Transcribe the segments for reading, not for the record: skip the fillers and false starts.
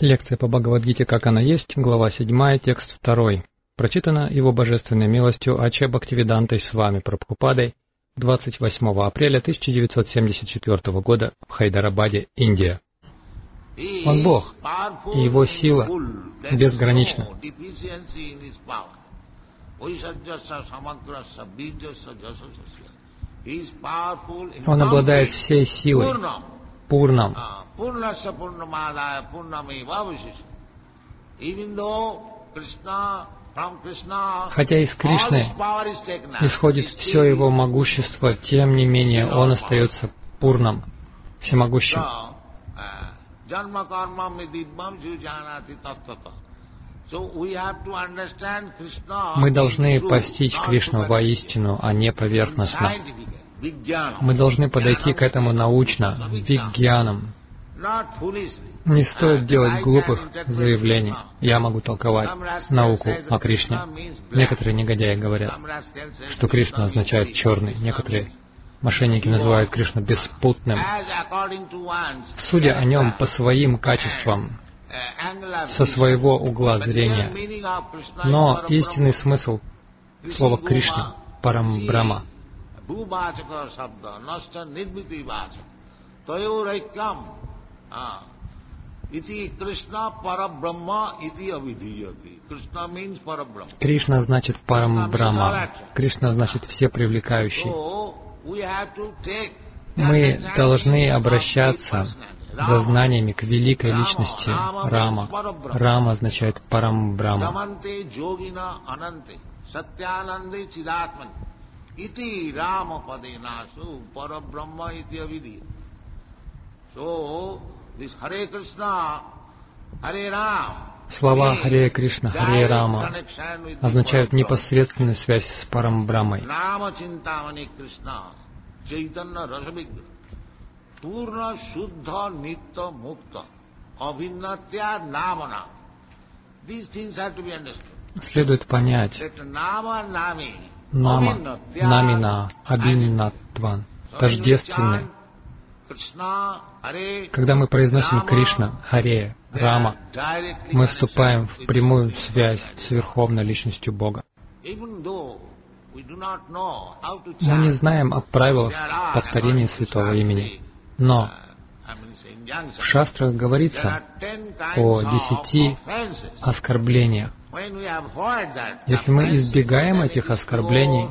Лекция по Бхагавадгите «Как она есть», глава 7, текст 2. Прочитана его божественной милостью Ачебхактивидантой Свами Прабхупадой 28 апреля 1974 года в Хайдарабаде, Индия. Он Бог, и Его сила безгранична. Он обладает всей силой, пурном. Хотя из Кришны исходит все его могущество, тем не менее он остается пурном, всемогущим. Мы должны постичь Кришну воистину, а не поверхностно. Мы должны подойти к этому научно, вигьяном. Не стоит делать глупых заявлений. Я могу толковать науку о Кришне. Некоторые негодяи говорят, что Кришна означает «черный». Некоторые мошенники называют Кришну беспутным, судя о нем по своим качествам, со своего угла зрения. Но истинный смысл слова «Кришна» — «Парамбрама». Бху-бхачакар-сабда, Насча-нидбхити-бхачак, Таю-раик-кям, ити Кришна Парабрама, ити Авидьяти. Кришна means Парабрама. Кришна значит Парамбрама. Кришна значит всепривлекающий. Мы должны обращаться за знаниями к великой личности Рама. Рама означает Парамбрама. Раманте-йогина-ананте, Сатянандри-чидатманте. Ити Рама паденасу Парабрама ити Авидья. Слова Харе Кришна, Харе Рама означают непосредственную связь с Парамбрамой. Следует понять Нама, Намина, Абининаттван, тождественны. Когда мы произносим Кришна, Харе, Рама, мы вступаем в прямую связь с Верховной Личностью Бога. Мы не знаем о правилах повторения святого имени, но в шастрах говорится о 10 оскорблениях. Если мы избегаем этих оскорблений,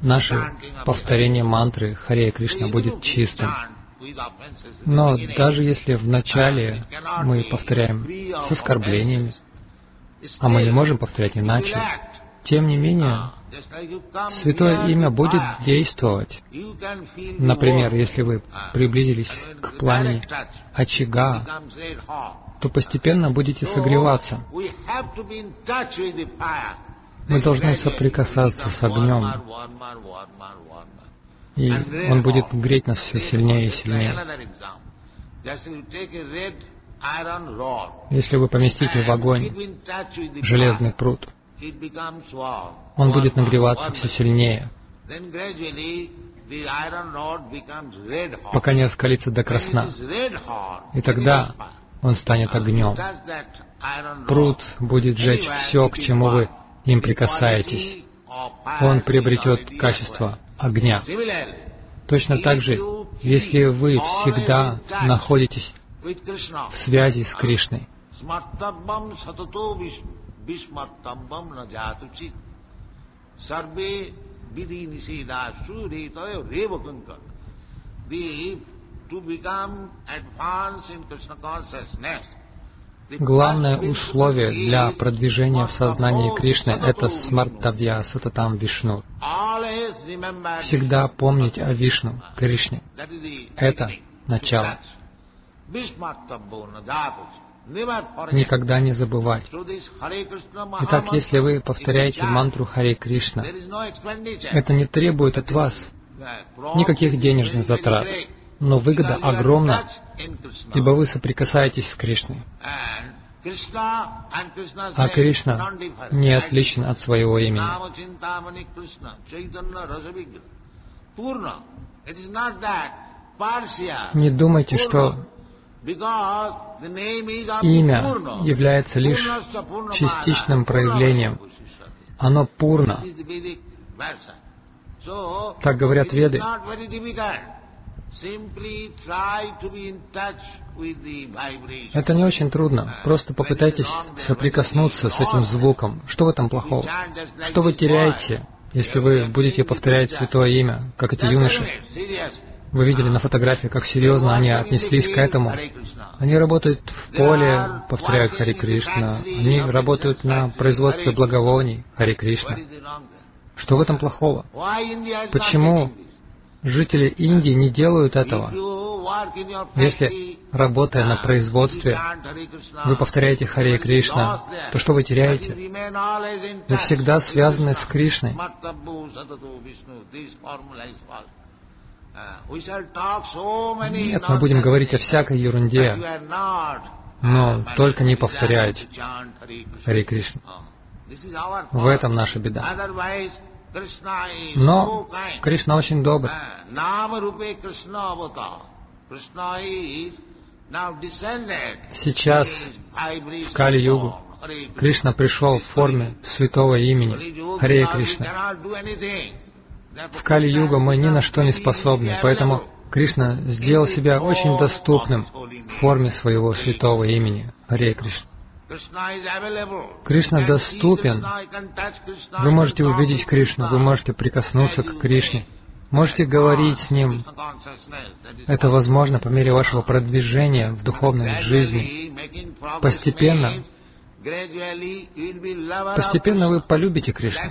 наше повторение мантры «Харе Кришна» будет чистым. Но даже если вначале мы повторяем с оскорблениями, а мы не можем повторять иначе, тем не менее, святое имя будет действовать. Например, если вы приблизились к пламени очага, то постепенно будете согреваться. Мы должны соприкасаться с огнем, и он будет греть нас все сильнее и сильнее. Если вы поместите в огонь железный пруд, он будет нагреваться все сильнее, пока не раскалится до красна. И тогда он станет огнем. Пруд будет жечь все, к чему вы им прикасаетесь. Он приобретет качество огня. Точно так же, если вы всегда находитесь в связи с Кришной, главное условие для продвижения в сознании Кришны — это смартавья сататам вишну. Всегда помнить о Вишну, Кришне. Это начало. Никогда не забывать. Итак, если вы повторяете мантру Харе Кришна, это не требует от вас никаких денежных затрат, но выгода огромна, ибо вы соприкасаетесь с Кришной. А Кришна не отличен от своего имени. Не думайте, что Имя является лишь частичным проявлением. Оно пурно. Так говорят веды. Это не очень трудно. Просто попытайтесь соприкоснуться с этим звуком. Что в этом плохого? Что вы теряете, если вы будете повторять святое имя, как эти юноши? Вы видели на фотографии, как серьезно они отнеслись к этому. Они работают в поле, повторяют Хари Кришна. Они работают на производстве благовоний, Хари Кришна. Что в этом плохого? Почему жители Индии не делают этого? Если, работая на производстве, вы повторяете Харе Кришна, то что вы теряете? Вы всегда связаны с Кришной. Нет, мы будем говорить о всякой ерунде, но только не повторяйте Харе Кришна. В этом наша беда. Но Кришна очень добр. Сейчас, в Кали-югу, Кришна пришел в форме святого имени, Харе Кришна. В Кали-югу мы ни на что не способны, поэтому Кришна сделал себя очень доступным в форме своего святого имени, Харе Кришна. Кришна доступен. Вы можете увидеть Кришну, вы можете прикоснуться к Кришне, можете говорить с Ним. Это возможно по мере вашего продвижения в духовной жизни. Постепенно вы полюбите Кришну.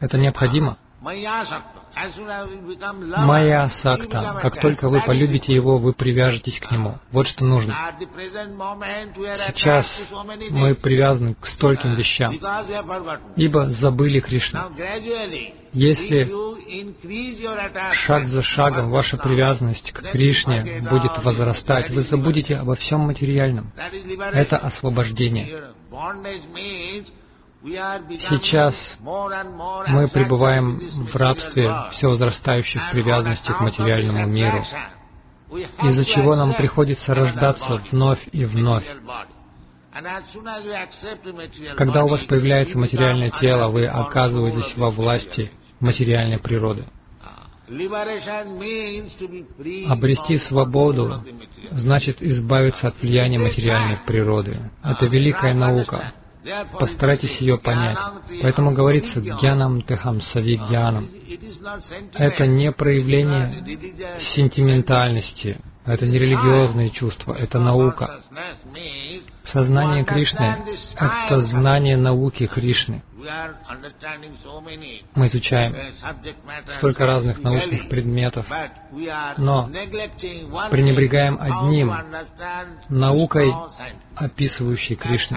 Это необходимо. Майя сакта. Как только вы полюбите его, вы привяжетесь к нему. Вот что нужно. Сейчас мы привязаны к стольким вещам, ибо забыли Кришну. Если шаг за шагом ваша привязанность к Кришне будет возрастать, вы забудете обо всем материальном. Это освобождение. Сейчас мы пребываем в рабстве все возрастающих привязанностей к материальному миру, из-за чего нам приходится рождаться вновь и вновь. Когда у вас появляется материальное тело, вы оказываетесь во власти материальной природы. Обрести свободу значит избавиться от влияния материальной природы. Это великая наука. Постарайтесь ее понять. Поэтому говорится «гьяном тихам савидьяном». Это не проявление сентиментальности, это не религиозные чувства, это наука. Сознание Кришны — это знание науки Кришны. Мы изучаем столько разных научных предметов, но пренебрегаем одним — наукой, описывающей Кришну.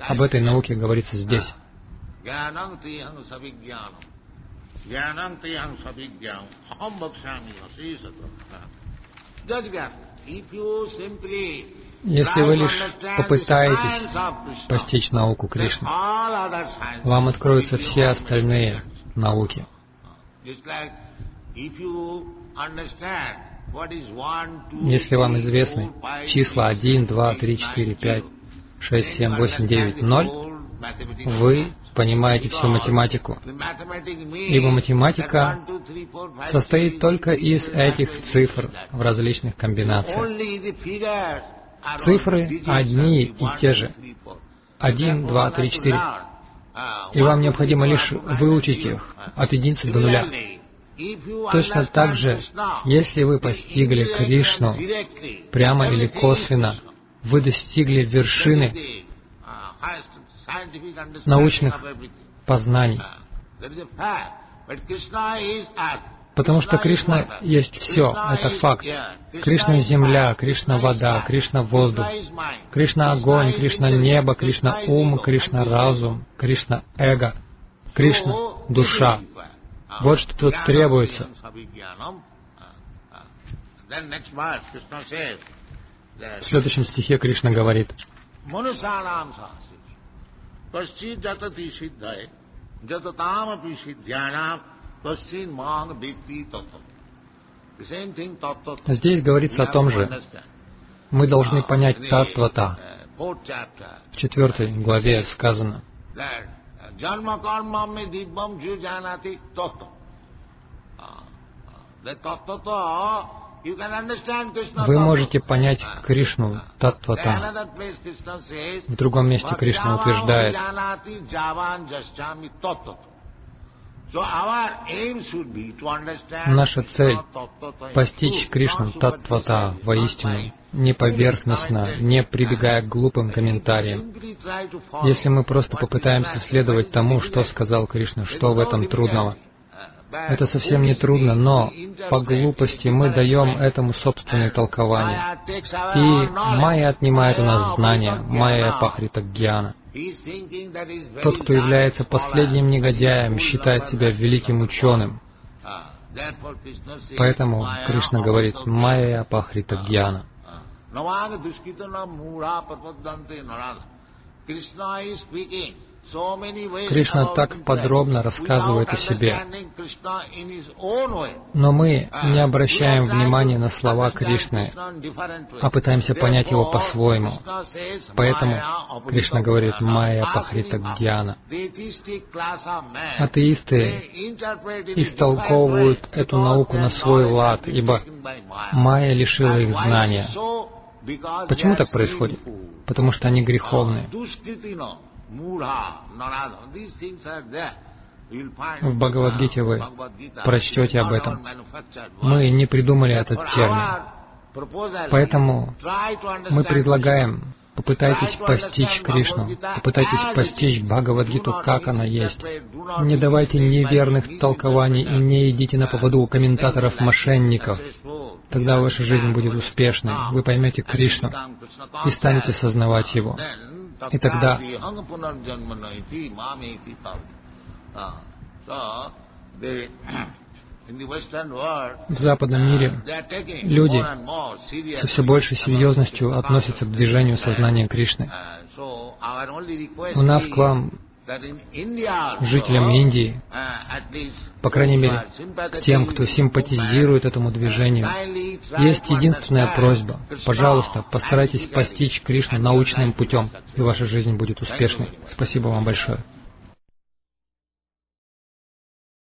Об этой науке говорится здесь. Если вы лишь попытаетесь постичь науку Кришны, вам откроются все остальные науки. Если вам известны числа 1, 2, 3, 4, 5, 6, 7, 8, 9, 0, вы понимаете всю математику, ибо математика состоит только из этих цифр в различных комбинациях. Цифры одни и те же. 1, 2, 3, 4. И вам необходимо лишь выучить их от единицы до нуля. Точно так же, если вы постигли Кришну прямо или косвенно, вы достигли вершины научных познаний. Потому что Кришна есть все, это факт. Кришна — земля, Кришна — вода, Кришна — воздух, Кришна — огонь, Кришна — небо, Кришна — ум, Кришна — разум, Кришна — эго, Кришна — душа. Вот что тут требуется. В следующем стихе Кришна говорит: здесь говорится о том же. мы должны понять татвата. В 4 главе сказано, вы можете понять Кришну, Таттвата. В другом месте Кришна утверждает, наша цель — постичь Кришну, Таттвата, воистину, не поверхностно, не прибегая к глупым комментариям. Если мы просто попытаемся следовать тому, что сказал Кришна, что в этом трудного? Это совсем не трудно, но по глупости мы даем этому собственное толкование. И Майя отнимает у нас знания, Майя Апахрита Гьяна. Тот, кто является последним негодяем, считает себя великим ученым. Поэтому Кришна говорит Майя Апахрита Гьяна. Кришна так подробно рассказывает о себе, но мы не обращаем внимания на слова Кришны, а пытаемся понять его по-своему. Поэтому Кришна говорит Майя Пахрита Гьяна. Атеисты истолковывают эту науку на свой лад, ибо Майя лишила их знания. Почему так происходит? Потому что они греховные. В Бхагавадгите вы прочтете об этом. Мы не придумали этот термин. Поэтому мы предлагаем, попытайтесь постичь Кришну, попытайтесь постичь Бхагавадгиту, как она есть. Не давайте неверных толкований и не идите на поводу у комментаторов-мошенников. Тогда ваша жизнь будет успешной, вы поймете Кришну и станете сознавать его. И тогда в западном мире люди со все большей серьезностью относятся к движению сознания Кришны. У нас к вам, жителям Индии, по крайней мере, к тем, кто симпатизирует этому движению, есть единственная просьба. Пожалуйста, постарайтесь постичь Кришну научным путем, и ваша жизнь будет успешной. Спасибо вам большое.